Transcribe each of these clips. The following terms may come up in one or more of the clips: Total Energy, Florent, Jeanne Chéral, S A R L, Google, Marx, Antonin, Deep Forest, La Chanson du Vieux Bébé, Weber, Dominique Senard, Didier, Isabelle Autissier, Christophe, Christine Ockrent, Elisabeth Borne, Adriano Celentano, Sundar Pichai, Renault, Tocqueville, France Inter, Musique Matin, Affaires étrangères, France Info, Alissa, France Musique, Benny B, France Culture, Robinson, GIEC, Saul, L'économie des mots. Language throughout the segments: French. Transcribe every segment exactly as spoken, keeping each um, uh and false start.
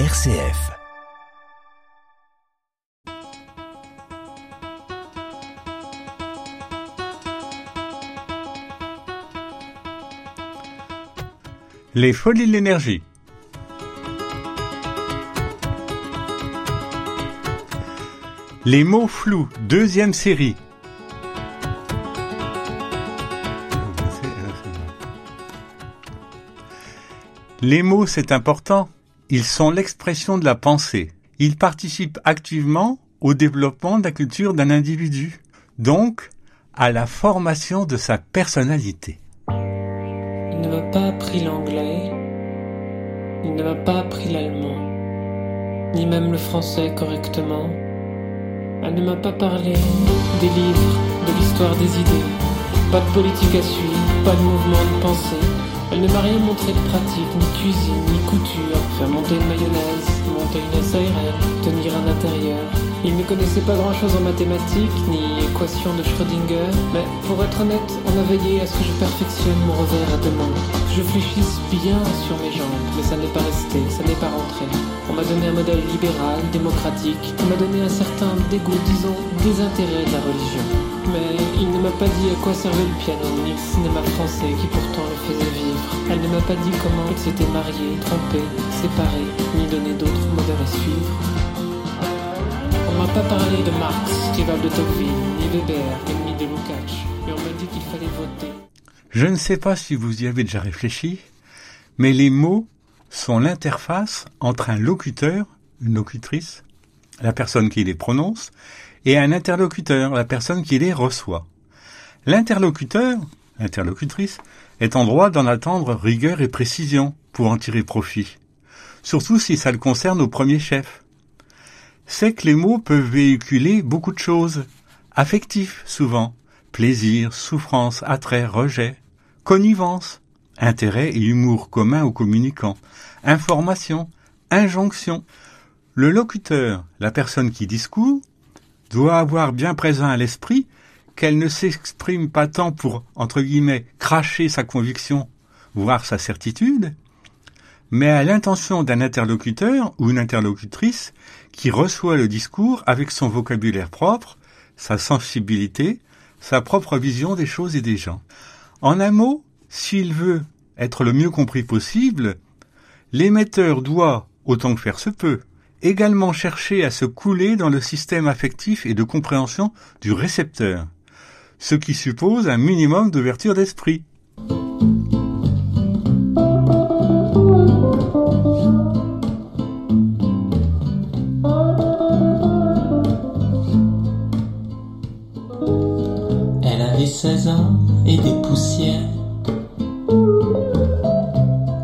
R C F. Les folies de l'énergie. Les mots flous, deuxième série. Les mots, c'est important. Ils sont l'expression de la pensée. Ils participent activement au développement de la culture d'un individu, donc à la formation de sa personnalité. Il ne m'a pas appris l'anglais, il ne m'a pas appris l'allemand, ni même le français correctement. Elle ne m'a pas parlé des livres, de l'histoire des idées, pas de politique à suivre, pas de mouvement de pensée. Elle ne m'a rien montré de pratique, ni cuisine, ni couture. Faire monter une mayonnaise, monter une S A R L, tenir un intérieur. Il ne connaissait pas grand-chose en mathématiques, ni équation de Schrödinger. Mais pour être honnête, on a veillé à ce que je perfectionne mon revers à deux mains. Je fléchisse bien sur mes jambes, mais ça n'est pas resté, ça n'est pas rentré. On m'a donné un modèle libéral, démocratique. On m'a donné un certain dégoût, disons, désintérêt de la religion. Mais il ne m'a pas dit à quoi servait le piano, ni le cinéma français qui pourtant le faisait vivre. Elle ne m'a pas dit comment ils s'étaient mariés, trompés, séparés, ni donné d'autres modèles à suivre. On m'a pas parlé de Marx, rival de Tocqueville, ni Weber, ennemi de Lukács, mais on m'a dit qu'il fallait voter. Je ne sais pas si vous y avez déjà réfléchi, mais les mots sont l'interface entre un locuteur, une locutrice, la personne qui les prononce, et un interlocuteur, la personne qui les reçoit. L'interlocuteur, l'interlocutrice, est en droit d'en attendre rigueur et précision pour en tirer profit, surtout si ça le concerne au premier chef. C'est que les mots peuvent véhiculer beaucoup de choses, affectifs souvent, plaisir, souffrance, attrait, rejet, connivence, intérêt et humour communs aux communicants, information, injonction. Le locuteur, la personne qui discourt, doit avoir bien présent à l'esprit qu'elle ne s'exprime pas tant pour, entre guillemets, cracher sa conviction, voire sa certitude, mais à l'intention d'un interlocuteur ou une interlocutrice qui reçoit le discours avec son vocabulaire propre, sa sensibilité, sa propre vision des choses et des gens. En un mot, s'il veut être le mieux compris possible, l'émetteur doit, autant que faire se peut, également chercher à se couler dans le système affectif et de compréhension du récepteur, ce qui suppose un minimum d'ouverture d'esprit. Elle avait seize ans et des poussières,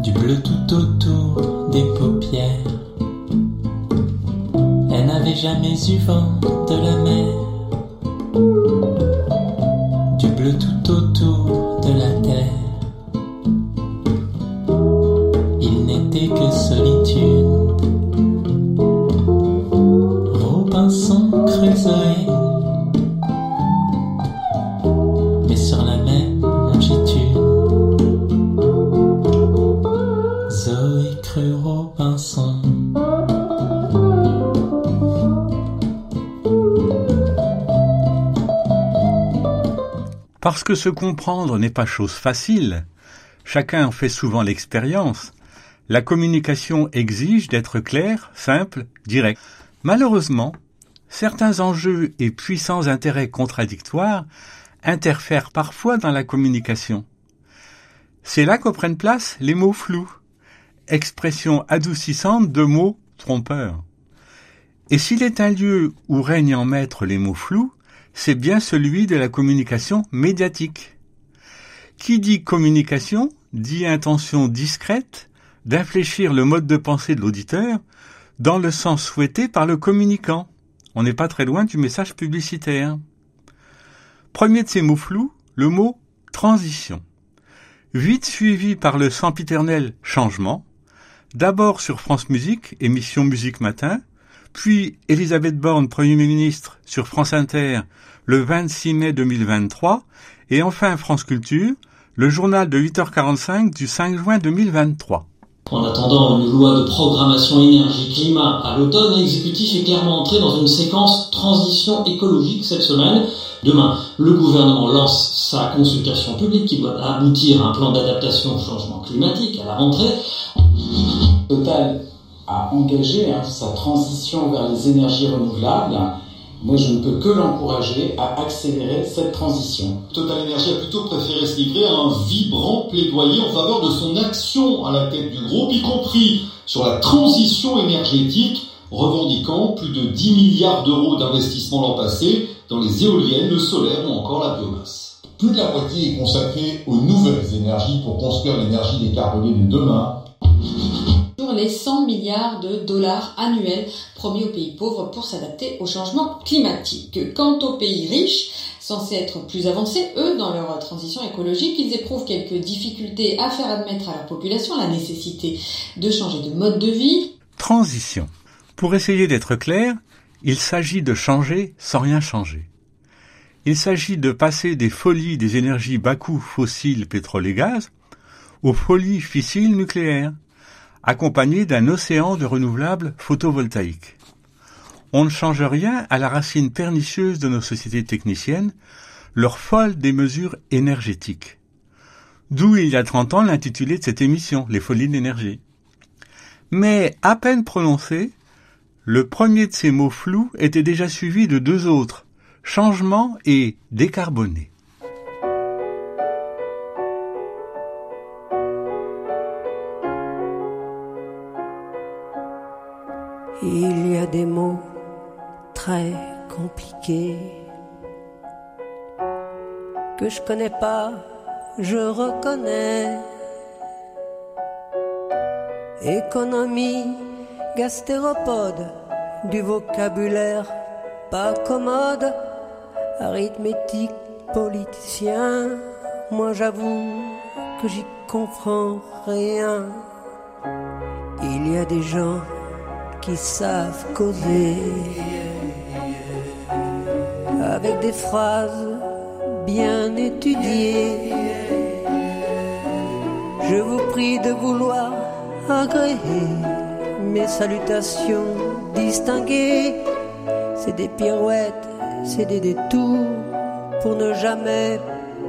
du bleu tout autour des paupières. Jamais eu vent de la mer, du bleu tout autour de la terre. Il n'était que solitude. Robinson Crusoe, mais sur la même longitude. Zoé crut Robinson. Parce que se comprendre n'est pas chose facile, chacun en fait souvent l'expérience, la communication exige d'être clair, simple, direct. Malheureusement, certains enjeux et puissants intérêts contradictoires interfèrent parfois dans la communication. C'est là que prennent place les mots flous, expression adoucissante de mots trompeurs. Et s'il est un lieu où règnent en maître les mots flous, c'est bien celui de la communication médiatique. Qui dit communication, dit intention discrète d'infléchir le mode de pensée de l'auditeur dans le sens souhaité par le communicant. On n'est pas très loin du message publicitaire. Premier de ces mots flous, le mot « transition ». Vite suivi par le sempiternel « changement », d'abord sur France Musique, émission Musique Matin, puis Elisabeth Borne, Premier ministre, sur France Inter, le vingt-six mai deux mille vingt-trois, et enfin France Culture, le journal de huit heures quarante-cinq du cinq juin deux mille vingt-trois. En attendant une loi de programmation énergie-climat à l'automne, l'exécutif est clairement entré dans une séquence transition écologique cette semaine. Demain, le gouvernement lance sa consultation publique qui doit aboutir à un plan d'adaptation au changement climatique à la rentrée. Total a engagé hein, sa transition vers les énergies renouvelables. Moi, je ne peux que l'encourager à accélérer cette transition. Total Energy a plutôt préféré se livrer à un vibrant plaidoyer en faveur de son action à la tête du groupe, y compris sur la transition énergétique, revendiquant plus de dix milliards d'euros d'investissement l'an passé dans les éoliennes, le solaire ou encore la biomasse. Plus de la moitié est consacrée aux nouvelles énergies pour construire l'énergie décarbonée de demain. Les cent milliards de dollars annuels promis aux pays pauvres pour s'adapter au changement climatique. Quant aux pays riches, censés être plus avancés, eux, dans leur transition écologique, ils éprouvent quelques difficultés à faire admettre à leur population la nécessité de changer de mode de vie. Transition. Pour essayer d'être clair, il s'agit de changer sans rien changer. Il s'agit de passer des folies des énergies bas coût fossiles, pétrole et gaz, aux folies fissiles nucléaires, accompagné d'un océan de renouvelables photovoltaïques. On ne change rien à la racine pernicieuse de nos sociétés techniciennes, leur folle démesure énergétique. D'où il y a trente ans l'intitulé de cette émission, Les folies de l'énergie. Mais à peine prononcé, le premier de ces mots flous était déjà suivi de deux autres, changement et décarboné. Il y a des mots très compliqués que je connais pas, je reconnais. Économie, gastéropode, du vocabulaire pas commode, arithmétique, politicien. Moi j'avoue que j'y comprends rien. Il y a des gens qui savent causer avec des phrases bien étudiées. Je vous prie de vouloir agréer mes salutations distinguées. C'est des pirouettes, c'est des détours pour ne jamais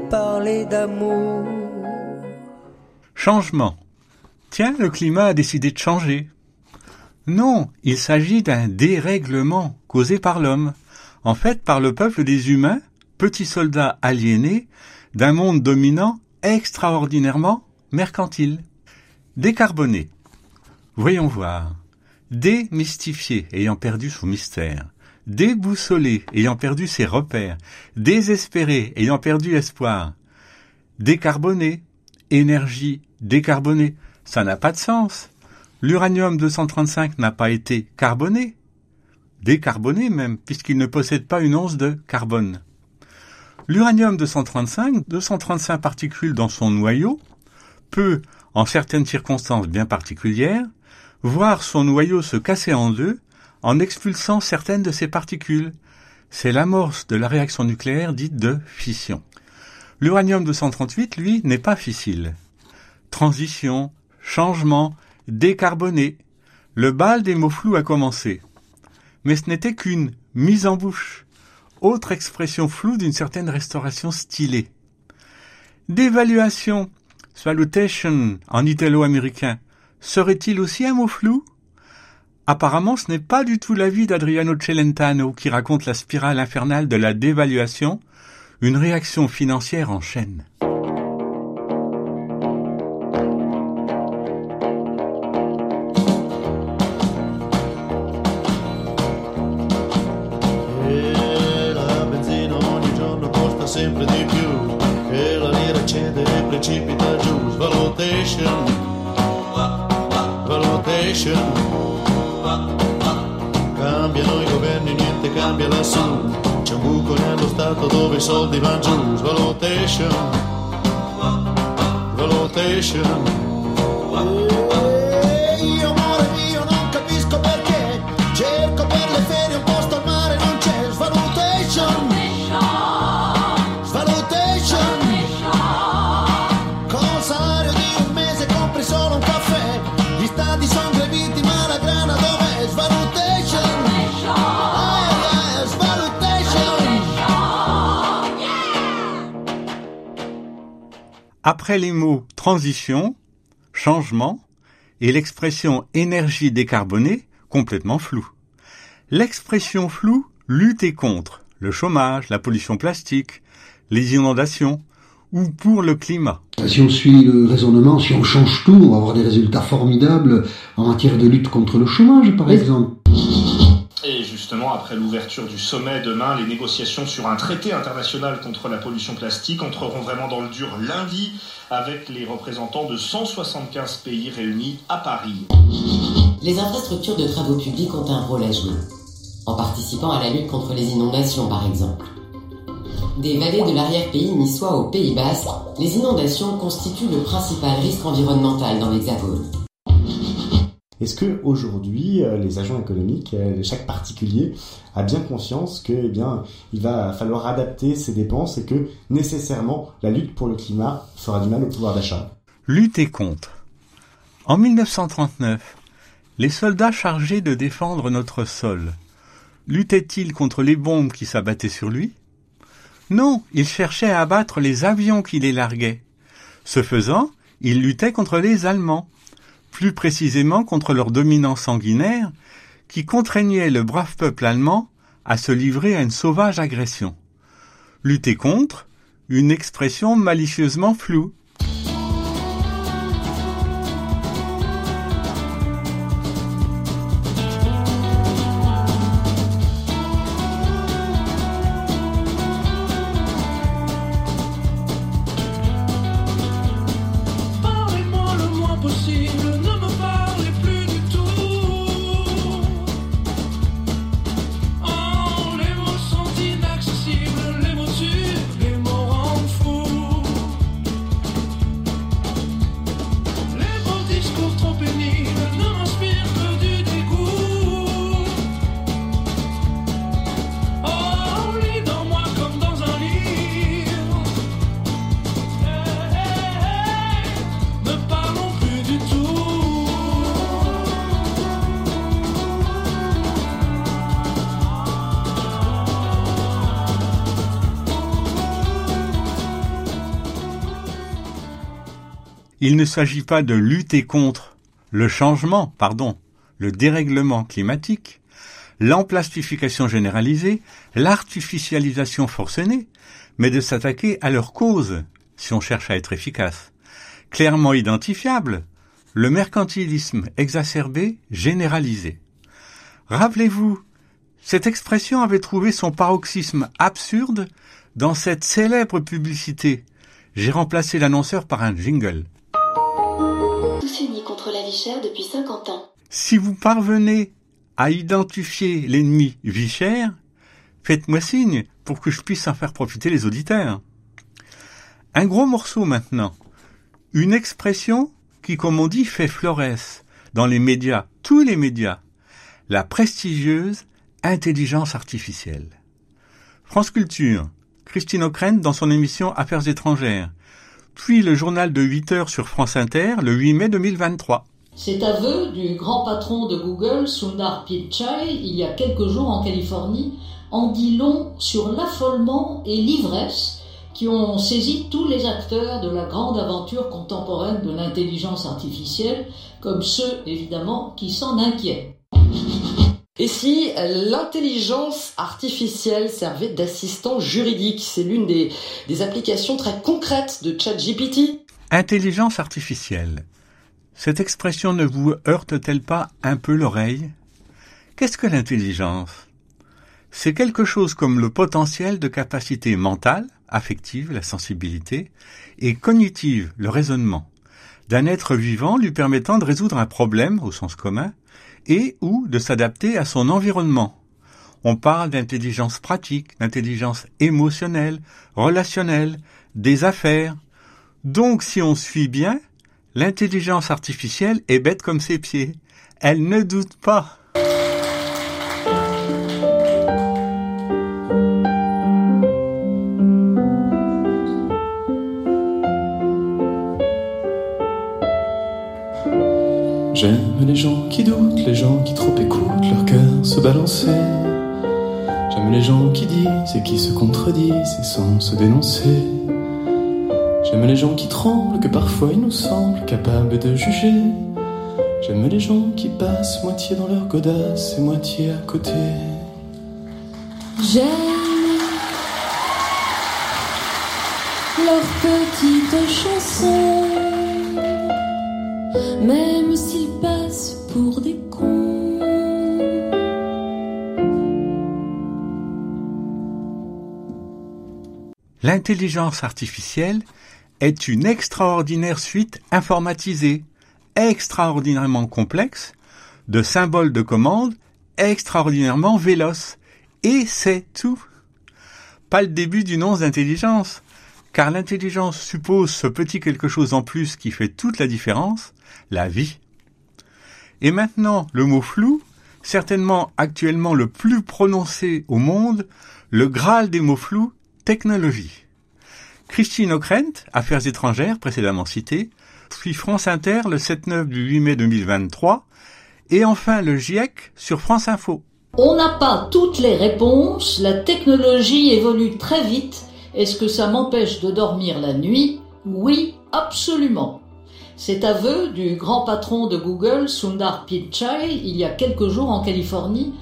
parler d'amour. Changement. Tiens, le climat a décidé de changer. Non, il s'agit d'un dérèglement causé par l'homme, en fait par le peuple des humains, petits soldats aliénés, d'un monde dominant extraordinairement mercantile. Décarboné. Voyons voir. Démystifié, ayant perdu son mystère. Déboussolé, ayant perdu ses repères. Désespéré, ayant perdu espoir. Décarboné. Énergie décarbonée. Ça n'a pas de sens. L'uranium deux cent trente-cinq n'a pas été carboné, décarboné même, puisqu'il ne possède pas une once de carbone. L'uranium deux cent trente-cinq, deux cent trente-cinq particules dans son noyau, peut, en certaines circonstances bien particulières, voir son noyau se casser en deux en expulsant certaines de ses particules. C'est l'amorce de la réaction nucléaire dite de fission. L'uranium deux cent trente-huit, lui, n'est pas fissile. Transition, changement, décarboné. Le bal des mots flous a commencé. Mais ce n'était qu'une mise en bouche, autre expression floue d'une certaine restauration stylée. Dévaluation, salutation en italo-américain, serait-il aussi un mot flou ? Apparemment, ce n'est pas du tout l'avis d'Adriano Celentano qui raconte la spirale infernale de la dévaluation, une réaction financière en chaîne. Après les mots transition, changement et l'expression énergie décarbonée, complètement floue. L'expression floue lutter contre le chômage, la pollution plastique, les inondations ou pour le climat. Si on suit le raisonnement, si on change tout, on va avoir des résultats formidables en matière de lutte contre le chômage, par exemple. Et justement, après l'ouverture du sommet demain, les négociations sur un traité international contre la pollution plastique entreront vraiment dans le dur lundi avec les représentants de cent soixante-quinze pays réunis à Paris. Les infrastructures de travaux publics ont un rôle à jouer, en participant à la lutte contre les inondations par exemple. Des vallées de l'arrière-pays niçois au Pays Basque, les inondations constituent le principal risque environnemental dans l'Hexagone. Est-ce qu'aujourd'hui, les agents économiques, chaque particulier, a bien conscience que, eh bien, il va falloir adapter ses dépenses et que, nécessairement, la lutte pour le climat fera du mal au pouvoir d'achat ? Lutter contre. En mille neuf cent trente-neuf, les soldats chargés de défendre notre sol, luttaient-ils contre les bombes qui s'abattaient sur lui ? Non, ils cherchaient à abattre les avions qui les larguaient. Ce faisant, ils luttaient contre les Allemands. Plus précisément contre leur dominant sanguinaire, qui contraignait le brave peuple allemand à se livrer à une sauvage agression. Lutter contre, une expression malicieusement floue. Il ne s'agit pas de lutter contre le changement, pardon, le dérèglement climatique, l'emplastification généralisée, l'artificialisation forcenée, mais de s'attaquer à leur cause, si on cherche à être efficace. Clairement identifiable, le mercantilisme exacerbé, généralisé. Rappelez-vous, cette expression avait trouvé son paroxysme absurde dans cette célèbre publicité. J'ai remplacé l'annonceur par un jingle. Tous unis contre la vie chère depuis cinquante ans. Si vous parvenez à identifier l'ennemi vie chère, faites-moi signe pour que je puisse en faire profiter les auditeurs. Un gros morceau maintenant. Une expression qui, comme on dit, fait florès dans les médias, tous les médias. La prestigieuse intelligence artificielle. France Culture, Christine Ockrent dans son émission Affaires étrangères. Puis le journal de huit heures sur France Inter, le huit mai deux mille vingt-trois. Cet aveu du grand patron de Google, Sundar Pichai, il y a quelques jours en Californie, en dit long sur l'affolement et l'ivresse qui ont saisi tous les acteurs de la grande aventure contemporaine de l'intelligence artificielle, comme ceux, évidemment, qui s'en inquiètent. Et si l'intelligence artificielle servait d'assistant juridique, c'est l'une des, des applications très concrètes de ChatGPT. Intelligence artificielle. Cette expression ne vous heurte-t-elle pas un peu l'oreille ? Qu'est-ce que l'intelligence ? C'est quelque chose comme le potentiel de capacité mentale, affective, la sensibilité, et cognitive, le raisonnement, d'un être vivant lui permettant de résoudre un problème au sens commun, et ou de s'adapter à son environnement. On parle d'intelligence pratique, d'intelligence émotionnelle, relationnelle, des affaires. Donc, si on suit bien, l'intelligence artificielle est bête comme ses pieds. Elle ne doute pas. « J'aime les gens qui doutent, les gens qui trop écoutent leur cœur se balancer. J'aime les gens qui disent et qui se contredisent et sans se dénoncer. J'aime les gens qui tremblent, que parfois ils nous semblent capables de juger. J'aime les gens qui passent moitié dans leur godasse et moitié à côté. J'aime leurs petites chansons, même s'ils passent pour des cons. L'intelligence artificielle est une extraordinaire suite informatisée, extraordinairement complexe, de symboles de commande extraordinairement véloces. Et c'est tout. Pas le début d'une once d'intelligence, car l'intelligence suppose ce petit quelque chose en plus qui fait toute la différence, la vie. Et maintenant, le mot flou, certainement actuellement le plus prononcé au monde, le Graal des mots flous, technologie. Christine Ockrent, Affaires étrangères, précédemment citée, puis France Inter le sept neuf du huit mai deux mille vingt-trois, et enfin le GIEC sur France Info. On n'a pas toutes les réponses, la technologie évolue très vite. Est-ce que ça m'empêche de dormir la nuit ? Oui, absolument. Cet aveu du grand patron de Google, Sundar Pichai, il y a quelques jours en Californie.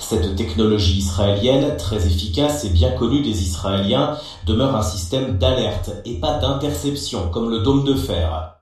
Cette technologie israélienne, très efficace et bien connue des Israéliens, demeure un système d'alerte et pas d'interception, comme le dôme de fer.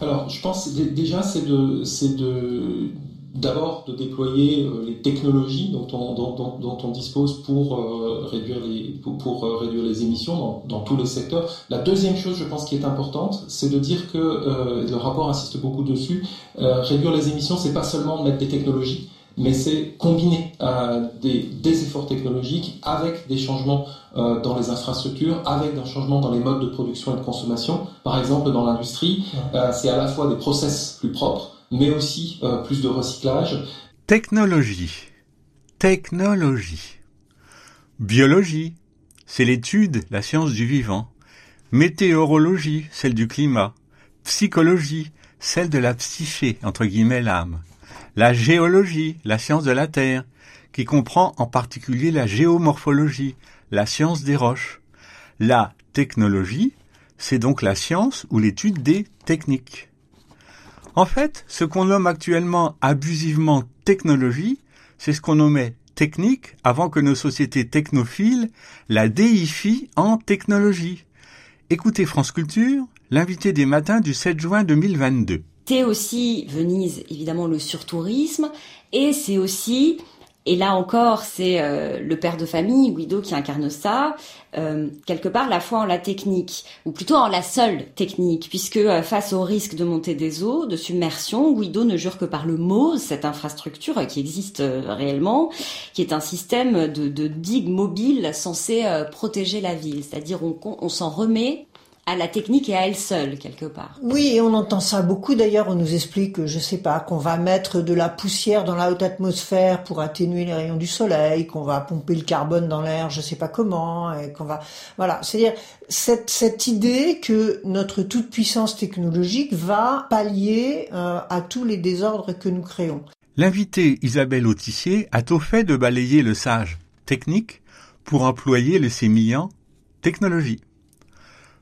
Alors, je pense déjà, c'est de... C'est de... D'abord, de déployer les technologies dont on, dont, dont, dont on dispose pour, euh, réduire les, pour, pour euh, réduire les émissions dans, dans tous les secteurs. La deuxième chose, je pense, qui est importante, c'est de dire que, euh, le rapport insiste beaucoup dessus, euh, réduire les émissions, c'est pas seulement mettre des technologies, mais c'est combiner euh, des, des efforts technologiques avec des changements euh, dans les infrastructures, avec un changement dans les modes de production et de consommation. Par exemple, dans l'industrie, euh, c'est à la fois des process plus propres, mais aussi euh, plus de recyclage. Technologie, technologie, biologie, c'est l'étude, la science du vivant, météorologie, celle du climat, psychologie, celle de la psyché, entre guillemets l'âme, la géologie, la science de la terre, qui comprend en particulier la géomorphologie, la science des roches. La technologie, c'est donc la science ou l'étude des techniques. En fait, ce qu'on nomme actuellement abusivement technologie, c'est ce qu'on nommait technique avant que nos sociétés technophiles la déifient en technologie. Écoutez France Culture, l'invité des matins du sept juin deux mille vingt-deux. C'est aussi, Venise, évidemment, le surtourisme, et c'est aussi, et là encore, c'est euh, le père de famille, Guido, qui incarne ça, euh, quelque part la foi en la technique, ou plutôt en la seule technique, puisque euh, face au risque de montée des eaux, de submersion, Guido ne jure que par le mot, cette infrastructure euh, qui existe euh, réellement, qui est un système de, de digue mobile censé euh, protéger la ville, c'est-à-dire on, on s'en remet à la technique et à elle seule, quelque part. Oui, et on entend ça beaucoup. D'ailleurs, on nous explique, je sais pas, qu'on va mettre de la poussière dans la haute atmosphère pour atténuer les rayons du soleil, qu'on va pomper le carbone dans l'air, je sais pas comment, et qu'on va... Voilà, c'est-à-dire cette, cette idée que notre toute-puissance technologique va pallier euh, à tous les désordres que nous créons. L'invitée Isabelle Autissier a tôt fait de balayer le sage technique pour employer le sémillant technologie.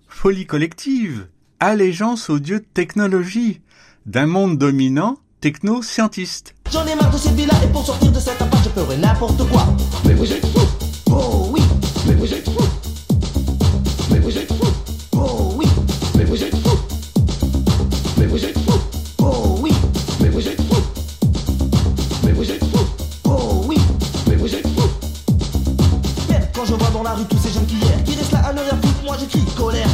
Folie collective, allégeance aux dieux de technologie, d'un monde dominant techno-scientiste. J'en ai marre de cette vie-là et pour sortir de cet appart, je ferai n'importe quoi. Mais vous êtes fous. Oh oui. Mais vous êtes fous. Mais vous êtes fous. Oh oui. Mais vous êtes fous. Mais vous êtes fous. Oh oui. Mais vous êtes fous. Mais vous êtes fous. Oh oui. Mais vous êtes fous. Merde, quand je vois dans la rue tous ces jeunes qui errent, qui restent là à ne rien foutre, moi j'écris colère.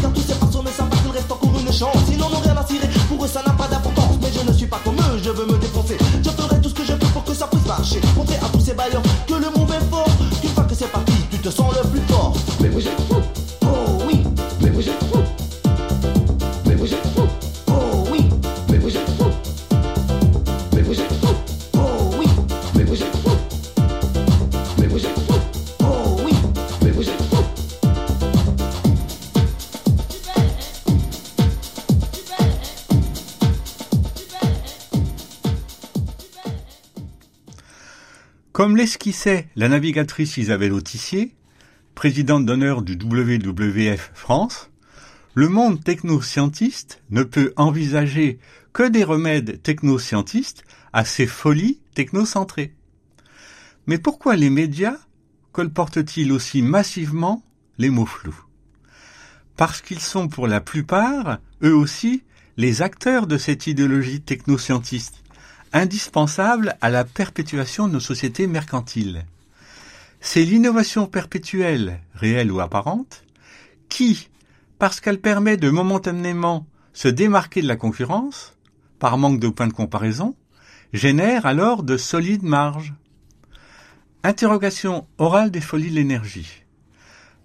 Sinon on rien à tirer, pour eux ça n'a pas d'importance. Mais je ne suis pas comme eux, je veux me défoncer. Je ferai tout ce que je peux pour que ça puisse marcher. Montrer à tous ces bailleurs que le monde est fort. Une fois que c'est parti, tu te sens le plus fort. Mais vous êtes fous, oh oui. Mais vous êtes fous. Mais vous êtes fous, oh oui. Mais vous êtes fous. Mais vous êtes fous, oh oui. Mais vous êtes fous. Mais vous êtes fous, oh oui. Mais vous êtes fous. Comme l'esquissait la navigatrice Isabelle Autissier, présidente d'honneur du W W F France, le monde technoscientiste ne peut envisager que des remèdes technoscientistes à ces folies technocentrées. Mais pourquoi les médias colportent-ils aussi massivement les mots flous? Parce qu'ils sont pour la plupart, eux aussi, les acteurs de cette idéologie technoscientiste, indispensables à la perpétuation de nos sociétés mercantiles. C'est l'innovation perpétuelle, réelle ou apparente, qui, parce qu'elle permet de momentanément se démarquer de la concurrence, par manque de points de comparaison, génère alors de solides marges. Interrogation orale des folies de l'énergie.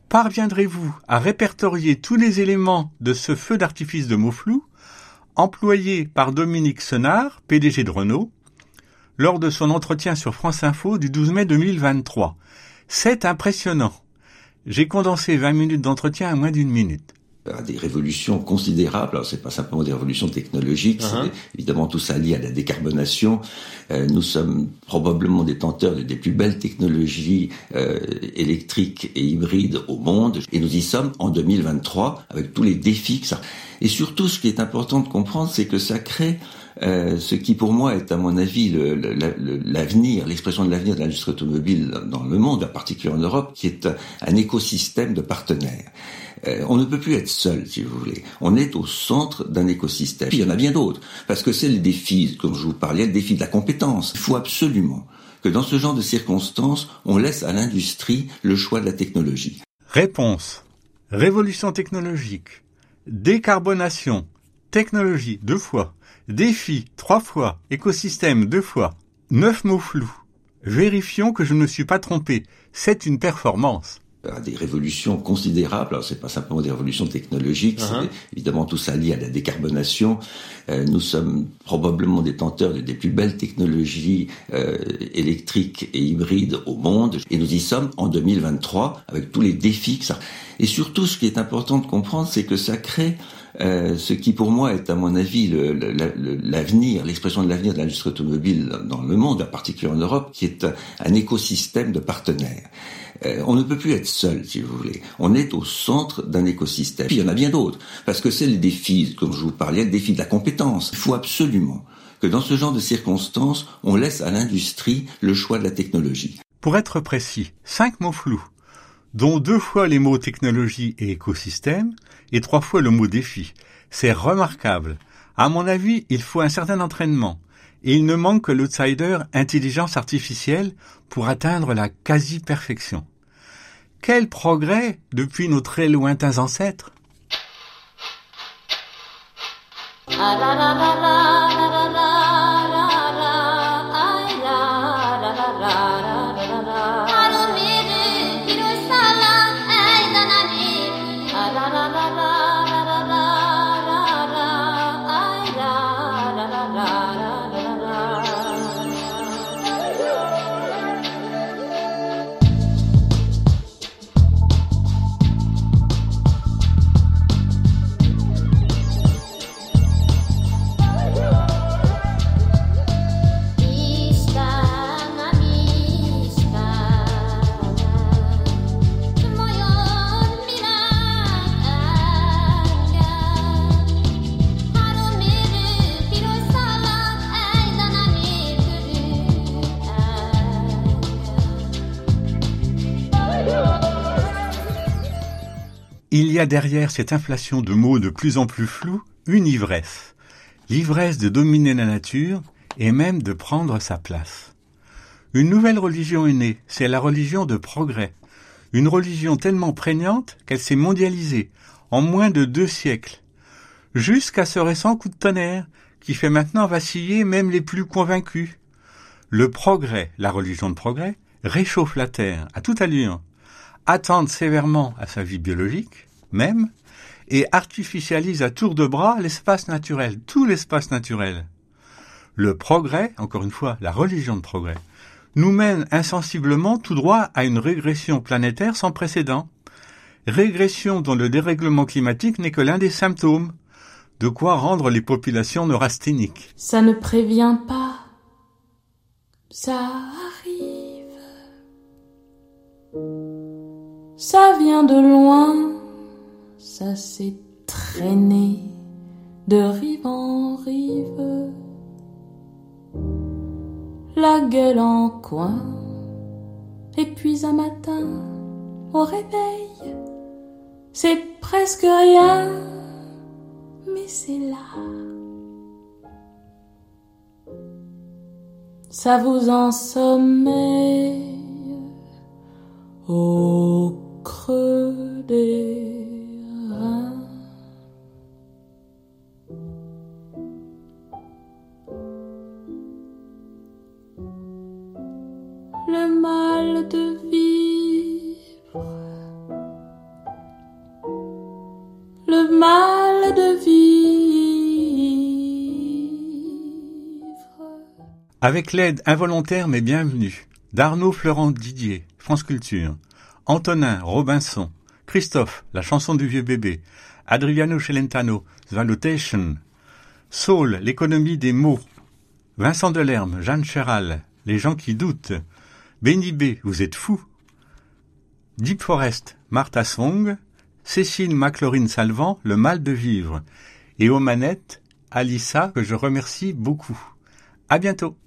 Parviendrez-vous à répertorier tous les éléments de ce feu d'artifice de mots flous employé par Dominique Senard, P D G de Renault, lors de son entretien sur France Info du douze mai deux mille vingt-trois. C'est impressionnant. J'ai condensé vingt minutes d'entretien à moins d'une minute. Des révolutions considérables. Alors, c'est pas simplement des révolutions technologiques. Uh-huh. C'est évidemment tout ça lié à la décarbonation. Euh, nous sommes probablement détenteurs de, des plus belles technologies euh, électriques et hybrides au monde. Et nous y sommes en deux mille vingt-trois avec tous les défis que ça. Et surtout, ce qui est important de comprendre, c'est que ça crée Euh, ce qui pour moi est à mon avis le, le, le, l'avenir, l'expression de l'avenir de l'industrie automobile dans le monde, en particulier en Europe, qui est un, un écosystème de partenaires. Euh, on ne peut plus être seul, si vous voulez. On est au centre d'un écosystème. Puis, il y en a bien d'autres, parce que c'est le défi, comme je vous parlais, le défi de la compétence. Il faut absolument que dans ce genre de circonstances, on laisse à l'industrie le choix de la technologie. Réponse. Révolution technologique. Décarbonation. Technologie, deux fois. Défi, trois fois. Écosystème, deux fois. Neuf mots flous. Vérifions que je ne me suis pas trompé. C'est une performance. Des révolutions considérables. Alors, c'est pas simplement des révolutions technologiques. Uh-huh. C'est évidemment tout ça lié à la décarbonation. Euh, nous sommes probablement détenteurs de, des plus belles technologies euh, électriques et hybrides au monde. Et nous y sommes en deux mille vingt-trois avec tous les défis que ça. Et surtout, ce qui est important de comprendre, c'est que ça crée Euh, ce qui pour moi est à mon avis le, le, le, l'avenir, l'expression de l'avenir de l'industrie automobile dans le monde, en particulier en Europe, qui est un, un écosystème de partenaires. Euh, on ne peut plus être seul, si vous voulez. On est au centre d'un écosystème. Puis il y en a bien d'autres, parce que c'est le défi, comme je vous parlais, le défi de la compétence. Il faut absolument que dans ce genre de circonstances, on laisse à l'industrie le choix de la technologie. Pour être précis, cinq mots flous, dont deux fois les mots technologie et écosystème, et trois fois le mot défi. C'est remarquable. À mon avis, il faut un certain entraînement. Et il ne manque que l'outsider intelligence artificielle pour atteindre la quasi-perfection. Quel progrès depuis nos très lointains ancêtres! Ah là là là là, là là là. Il y a derrière cette inflation de mots de plus en plus flous une ivresse. L'ivresse de dominer la nature et même de prendre sa place. Une nouvelle religion est née, c'est la religion de progrès. Une religion tellement prégnante qu'elle s'est mondialisée en moins de deux siècles. Jusqu'à ce récent coup de tonnerre qui fait maintenant vaciller même les plus convaincus. Le progrès, la religion de progrès, réchauffe la terre à toute allure. Attente sévèrement à sa vie biologique, même, et artificialise à tour de bras l'espace naturel, tout l'espace naturel. Le progrès, encore une fois, la religion de progrès, nous mène insensiblement tout droit à une régression planétaire sans précédent. Régression dont le dérèglement climatique n'est que l'un des symptômes, de quoi rendre les populations neurasthéniques. Ça ne prévient pas, ça arrive. Ça vient de loin, ça s'est traîné de rive en rive, la gueule en coin. Et puis un matin, au réveil, c'est presque rien, mais c'est là. Ça vous ensommeille au creux des reins. Le mal de vivre, le mal de vivre. Avec l'aide involontaire mais bienvenue d'Arnaud, Florent, Didier, France Culture, Antonin, Robinson, Christophe, La Chanson du Vieux Bébé, Adriano Celentano, The Notation, Saul, L'économie des mots, Vincent Delerme, Jeanne Chéral, Les gens qui doutent, Benny B, Vous êtes fous, Deep Forest, Martha Song, Cécile McLaurin-Salvant, Le mal de vivre, et aux manettes, Alissa, que je remercie beaucoup. À bientôt.